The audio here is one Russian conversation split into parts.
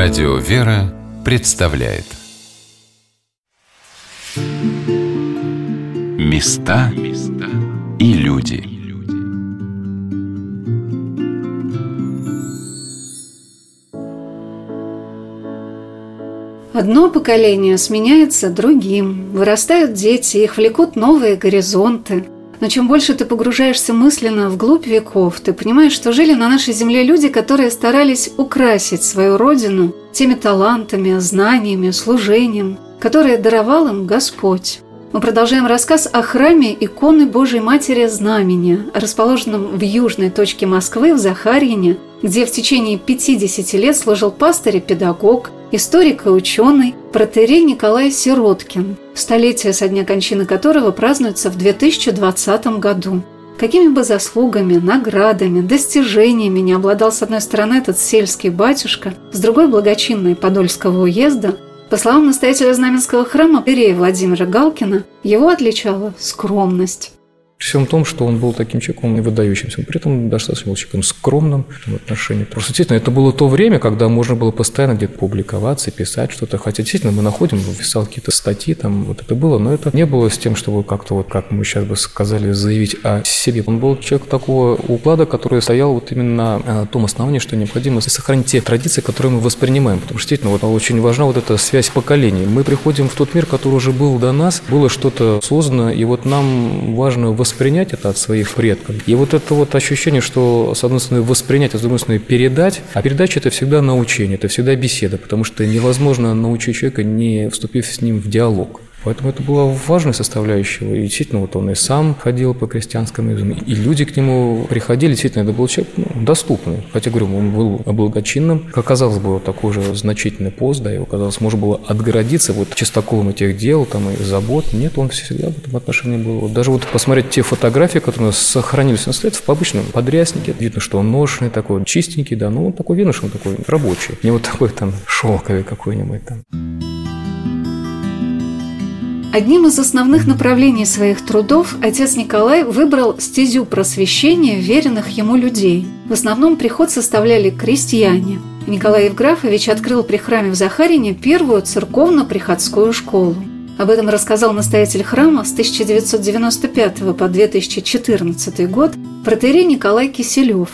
Радио Вера представляет места и люди. Одно поколение сменяется другим, вырастают дети, их влекут новые горизонты. Но чем больше ты погружаешься мысленно вглубь веков, ты понимаешь, что жили на нашей земле люди, которые старались украсить свою родину теми талантами, знаниями, служением, которые даровал им Господь. Мы продолжаем рассказ о храме иконы Божией Матери Знамения, расположенном в южной точке Москвы, в Захарьине, где в течение 50 лет служил пастырь и педагог, историк и ученый, протоиерей Николай Сироткин, столетие со дня кончины которого празднуется в 2020 году. Какими бы заслугами, наградами, достижениями не обладал с одной стороны этот сельский батюшка, с другой – благочинный Подольского уезда, по словам настоятеля Знаменского храма протоиерея Владимира Галкина, его отличала скромность. При всем том, что он был таким человеком и выдающимся, при этом достаточно был человеком скромным в этом отношении. Просто действительно, это было то время, когда можно было постоянно где-то публиковаться, писать что-то. Хотя действительно, мы находим, он писал какие-то статьи, там вот это было, но это не было с тем, чтобы как-то вот, как мы сейчас бы сказали, заявить о себе. Он был человек такого уклада, который стоял вот именно на том основании, что необходимо сохранить те традиции, которые мы воспринимаем. Потому что действительно, вот очень важна вот эта связь поколений. Мы приходим в тот мир, который уже был до нас, было что-то создано, и вот нам важно воспринять это от своих предков. И вот это вот ощущение, что, с одной стороны, воспринять, а с другой стороны, передать. А передача – это всегда научение, это всегда беседа, потому что невозможно научить человека, не вступив с ним в диалог. Поэтому это была важная составляющая. И действительно, вот он и сам ходил по крестьянскому языку, и люди к нему приходили. Действительно, это был человек доступный. Хотя, говорю, он был благочинным. Как казалось бы, вот такой же значительный пост, да, его, казалось, можно было отгородиться вот чистоколом этих дел там, и забот. Нет, он всегда в этом отношении был. Даже вот посмотреть те фотографии, которые у нас сохранились на средствах, в обычном подряснике. Видно, что он ношенный такой, чистенький, да, но он такой, видно, что он такой рабочий. Не вот такой там шелковый какой-нибудь там. Одним из основных направлений своих трудов отец Николай выбрал стезю просвещения веренных ему людей. В основном приход составляли крестьяне. Николай Евграфович открыл при храме в Захарьине первую церковно-приходскую школу. Об этом рассказал настоятель храма с 1995 по 2014 год протоиерей Николай Киселев.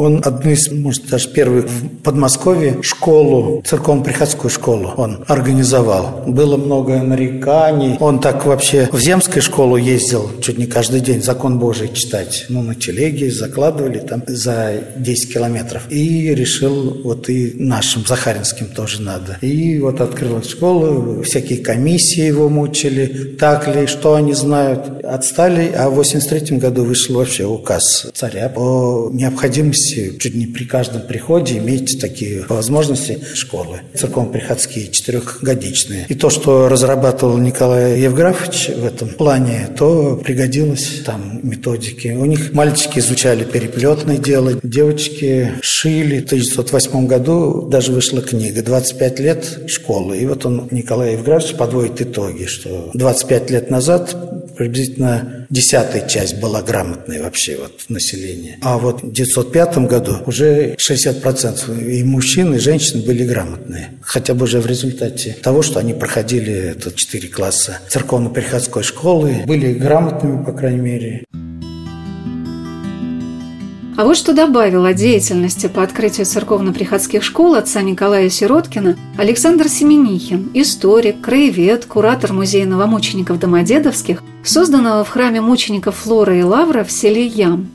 Он одну из, может, даже первую в Подмосковье школу, церковно-приходскую школу он организовал. Было много нареканий. Он так вообще в земскую школу ездил чуть не каждый день закон Божий читать. Ну, на телеге закладывали там за 10 километров. И решил, вот и нашим захаринским тоже надо. И вот открыл школу, всякие комиссии его мучили, так ли, что они знают. Отстали, а в 1983 году вышел вообще указ царя о необходимости чуть не при каждом приходе иметь такие возможности школы церковно-приходские, четырехгодичные. И то, что разрабатывал Николай Евграфович в этом плане, то пригодилось там методики. У них мальчики изучали переплетное дело, девочки шили. В 1908 году даже вышла книга «25 лет школы». И вот он, Николай Евграфович, подводит итоги, что 25 лет назад приблизительно 10-я часть была грамотной вообще вот населения. А вот в 1905 году уже 60% и мужчин, и женщин были грамотные. Хотя бы уже в результате того, что они проходили это 4 класса церковно-приходской школы, были грамотными, по крайней мере. А вот что добавил о деятельности по открытию церковно-приходских школ отца Николая Сироткина Александр Семенихин, историк, краевед, куратор музея новомучеников Домодедовских, созданного в храме мучеников Флоры и Лавра в селе Ям.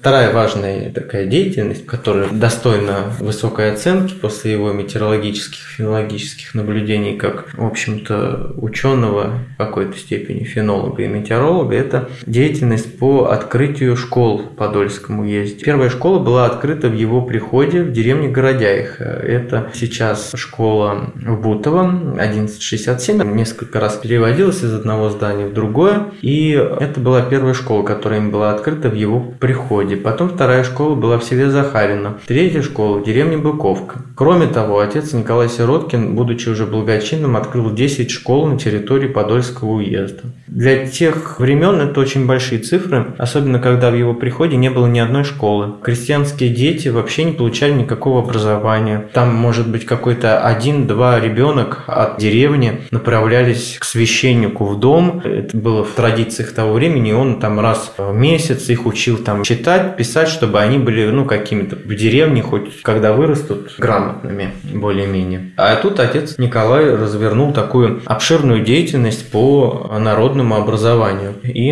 Вторая важная такая деятельность, которая достойна высокой оценки после его метеорологических, фенологических наблюдений, как, в общем-то, ученого в какой-то степени, фенолога и метеоролога, это деятельность по открытию школ в Подольском уезде. Первая школа была открыта в его приходе в деревне Городяиха. Это сейчас школа в Бутово, 1167. Несколько раз переводилась из одного здания в другое, и это была первая школа, которая им была открыта в его приходе. городе, потом вторая школа была в селе Захарьино, третья школа в деревне Быковка. Кроме того, отец Николай Сироткин, будучи уже благочинным, открыл 10 школ на территории Подольского уезда. Для тех времен это очень большие цифры, особенно когда в его приходе не было ни одной школы. Крестьянские дети вообще не получали никакого образования. Там, может быть, какой-то 1-2 ребенок от деревни направлялись к священнику в дом. Это было в традициях того времени, и он там раз в месяц их учил там читать, писать, чтобы они были, какими-то в деревне, хоть когда вырастут, грамотными более-менее. А тут отец Николай развернул такую обширную деятельность по народному образованию. И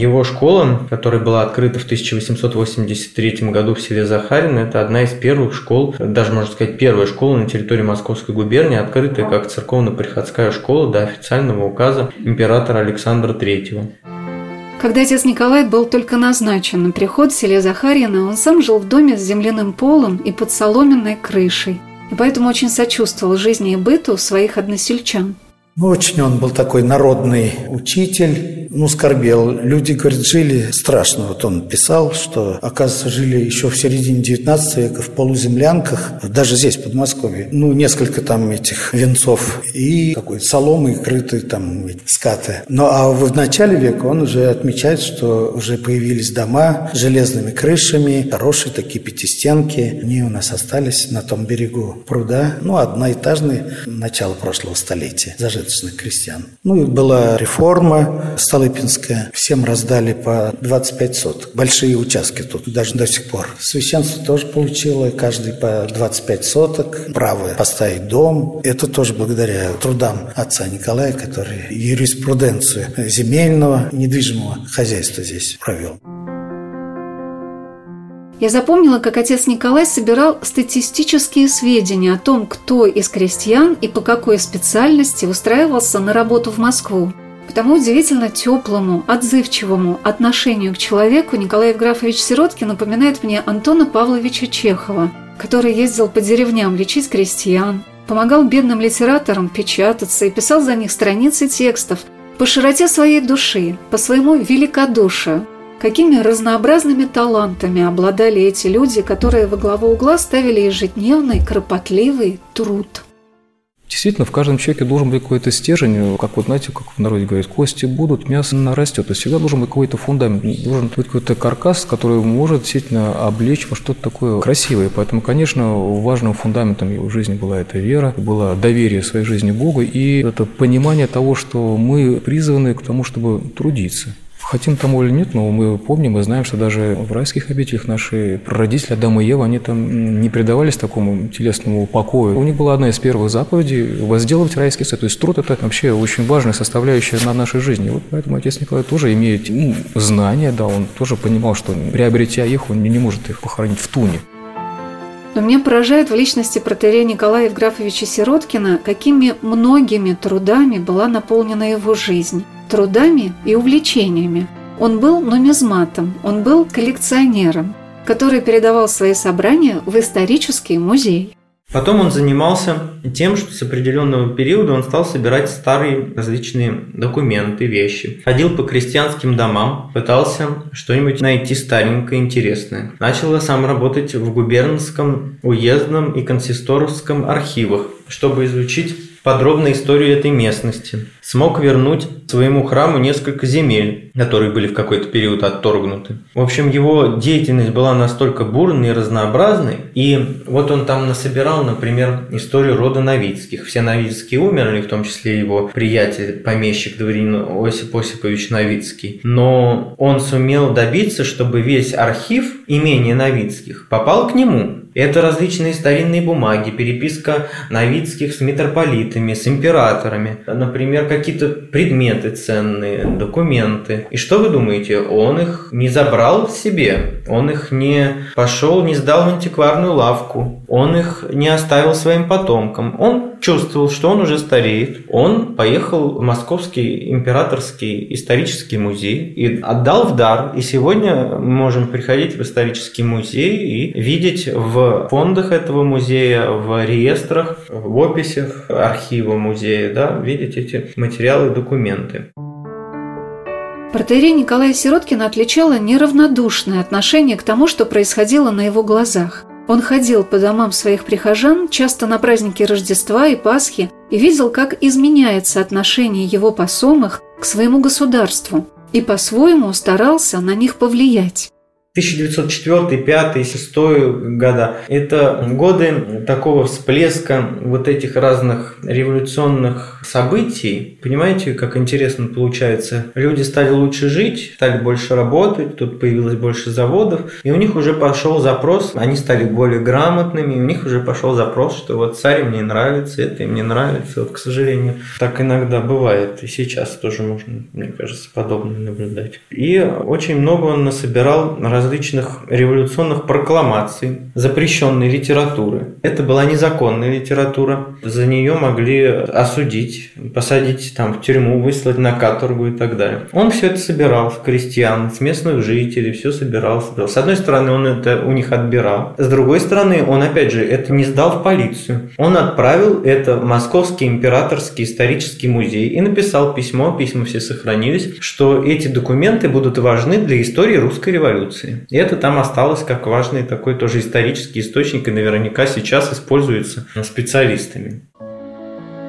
его школа, которая была открыта в 1883 году в селе Захарьино, это одна из первых школ, даже, можно сказать, первая школа на территории Московской губернии, открытая как церковно-приходская школа до официального указа императора Александра Третьего. Когда отец Николай был только назначен на приход в селе Захарьино, он сам жил в доме с земляным полом и под соломенной крышей, и поэтому очень сочувствовал жизни и быту своих односельчан. Очень он был такой народный учитель, скорбел. Люди, говорят, жили страшно. Он писал, что, оказывается, жили еще в середине 19 века в полуземлянках, даже здесь, в Подмосковье. Несколько там этих венцов и такой соломой крытые там скаты. А в начале века он уже отмечает, что уже появились дома с железными крышами, хорошие такие пятистенки. Они у нас остались на том берегу пруда, одноэтажные, начало прошлого столетия. Крестьян. И была реформа столыпинская. Всем раздали по 25 соток. Большие участки тут даже до сих пор. Священство тоже получило. Каждый по 25 соток. Право поставить дом. Это тоже благодаря трудам отца Николая, который юриспруденцию земельного, недвижимого хозяйства здесь провел. Я запомнила, как отец Николай собирал статистические сведения о том, кто из крестьян и по какой специальности устраивался на работу в Москву. Потому удивительно теплому, отзывчивому отношению к человеку Николай Евграфович Сироткин напоминает мне Антона Павловича Чехова, который ездил по деревням лечить крестьян, помогал бедным литераторам печататься и писал за них страницы текстов по широте своей души, по своему великодушию. Какими разнообразными талантами обладали эти люди, которые во главу угла ставили ежедневный, кропотливый труд. Действительно, в каждом человеке должен быть какой-то стержень, как в народе говорят, кости будут, мясо нарастет. То есть всегда должен быть какой-то фундамент, должен быть какой-то каркас, который может действительно облечь во что-то такое красивое. Поэтому, конечно, важным фундаментом его жизни была эта вера, было доверие своей жизни Богу и это понимание того, что мы призваны к тому, чтобы трудиться. Хотим тому или нет, но мы помним и знаем, что даже в райских обителях наши прародители Адам и Ева, они там не предавались такому телесному покою. У них была одна из первых заповедей – возделывать райский сад. То есть труд – это вообще очень важная составляющая нашей жизни. Поэтому отец Николай тоже имеет знания, он тоже понимал, что приобретя их, он не может их похоронить в туне. Но меня поражает в личности протоиерея Николая Евграфовича Сироткина, какими многими трудами была наполнена его жизнь. Трудами и увлечениями. Он был нумизматом, он был коллекционером, который передавал свои собрания в исторический музей. Потом он занимался тем, что с определенного периода он стал собирать старые различные документы, вещи. Ходил по крестьянским домам, пытался что-нибудь найти старенькое, интересное. Начал сам работать в губернском, уездном и консисторовском архивах, чтобы изучить подробную историю этой местности. Смог вернуть своему храму несколько земель, которые были в какой-то период отторгнуты. В общем, его деятельность была настолько бурной и разнообразной. И он там насобирал, например, историю рода Новицких. Все Новицкие умерли, в том числе его приятель, помещик, дворянин Осип Осипович Новицкий. Но он сумел добиться, чтобы весь архив имения Новицких попал к нему. Это различные старинные бумаги, переписка Новицких с митрополитами, с императорами, например, какие-то предметы ценные, документы. И что вы думаете? Он их не забрал себе, он их не пошел, не сдал в антикварную лавку, он их не оставил своим потомкам. Он чувствовал, что он уже стареет. Он поехал в Московский императорский исторический музей и отдал в дар. И сегодня мы можем приходить в исторический музей и видеть в фондах этого музея, в реестрах, в описях архива музея, видеть эти материалы и документы. Протоиерей Николая Сироткина отличало неравнодушное отношение к тому, что происходило на его глазах. Он ходил по домам своих прихожан, часто на праздники Рождества и Пасхи, и видел, как изменяется отношение его посомых к своему государству, и по-своему старался на них повлиять. 1904, 5, 6 года – это годы такого всплеска вот этих разных революционных событий. Понимаете, как интересно получается? Люди стали лучше жить, стали больше работать, тут появилось больше заводов, и у них уже пошел запрос, они стали более грамотными, и у них уже пошел запрос, что вот царь мне нравится, это им не нравится. Вот, к сожалению, так иногда бывает, и сейчас тоже можно, мне кажется, подобное наблюдать. И очень много он насобирал различных революционных прокламаций, запрещенной литературы. Это была незаконная литература. За нее могли осудить, посадить там в тюрьму, выслать на каторгу и так далее. Он все это собирал с крестьян, с местных жителей, все собирал. С одной стороны, он это у них отбирал. С другой стороны, он, опять же, это не сдал в полицию. Он отправил это в Московский императорский исторический музей и написал письмо, письма все сохранились, что эти документы будут важны для истории русской революции. И это там осталось как важный такой тоже исторический источник, и наверняка сейчас используется специалистами.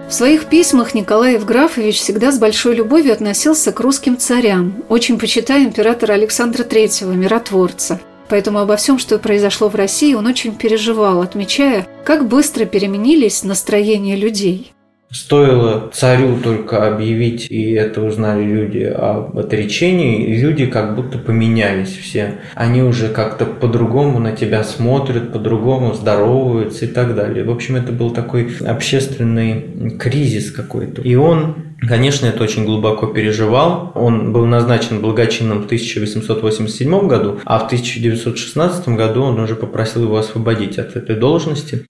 В своих письмах Николай Евграфович всегда с большой любовью относился к русским царям, очень почитая императора Александра Третьего, миротворца. Поэтому обо всем, что произошло в России, он очень переживал, отмечая, как быстро переменились настроения людей. Стоило царю только объявить, и это узнали люди об отречении, и люди как будто поменялись все. Они уже как-то по-другому на тебя смотрят, по-другому здороваются и так далее. В общем, это был такой общественный кризис какой-то. И он, конечно, это очень глубоко переживал. Он был назначен благочинным в 1887 году, а в 1916 году он уже попросил его освободить от этой должности.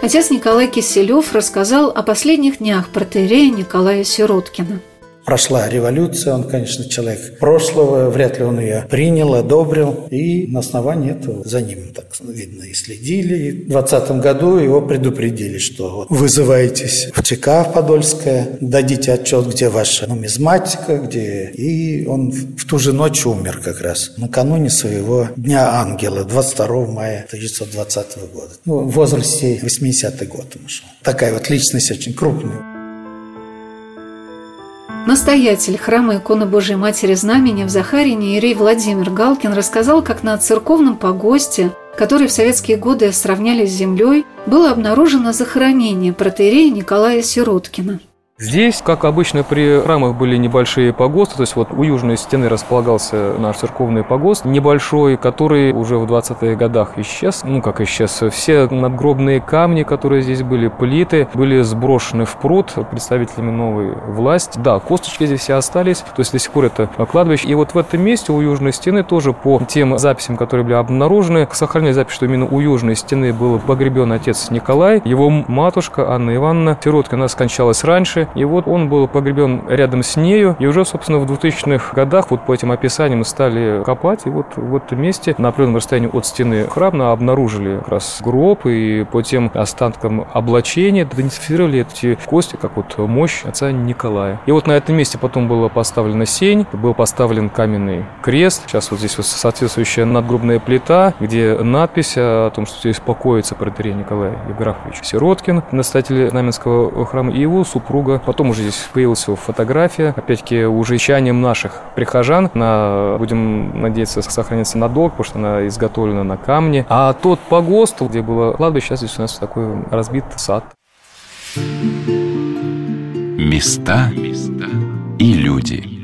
Отец Николай Киселев рассказал о последних днях протоиерея Николая Сироткина. Прошла революция, он, конечно, человек прошлого, вряд ли он ее принял, одобрил, и на основании этого за ним, так видно, и следили. И в 2020 году его предупредили, что вызываетесь в ЧК Подольское, дадите отчет, где ваша нумизматика, где... И он в ту же ночь умер как раз, накануне своего Дня Ангела, 22 мая 1920 года. Ну, в возрасте 80-й год он ушел. Такая вот личность очень крупная. Настоятель храма иконы Божией Матери Знамения в Захарьине иерей Владимир Галкин рассказал, как на церковном погосте, который в советские годы сравнялись с землей, было обнаружено захоронение протоиерея Николая Сироткина. Здесь, как обычно, при храмах были небольшие погосты, то есть вот у южной стены располагался наш церковный погост, небольшой, который уже в 20-х годах исчез. Ну, как исчез, все надгробные камни, которые здесь были, плиты, были сброшены в пруд представителями новой власти. Да, косточки здесь все остались, то есть до сих пор это кладбище. И вот в этом месте у южной стены тоже по тем записям, которые были обнаружены, сохранили запись, что именно у южной стены был погребен отец Николай, его матушка Анна Ивановна Сиротка, она скончалась раньше. И вот он был погребен рядом с нею. И уже, собственно, в 2000-х годах вот по этим описаниям стали копать. И вот в этом месте, на определенном расстоянии от стены храма, обнаружили как раз гроб. И по тем останкам облачения идентифицировали эти кости, как вот мощь отца Николая. И вот на этом месте потом была поставлена сень, был поставлен каменный крест. Сейчас вот здесь вот соответствующая надгробная плита, где надпись о том, что здесь покоится протоиерей Николай Евграфович Сироткин, настоятель Знаменского храма, и его супруга. Потом уже здесь появилась его фотография, опять-таки уже чаянием наших прихожан. Она, будем надеяться, сохранится надолго, потому что она изготовлена на камне. А тот погост, где было кладбище, сейчас здесь у нас такой разбит сад. Места и люди.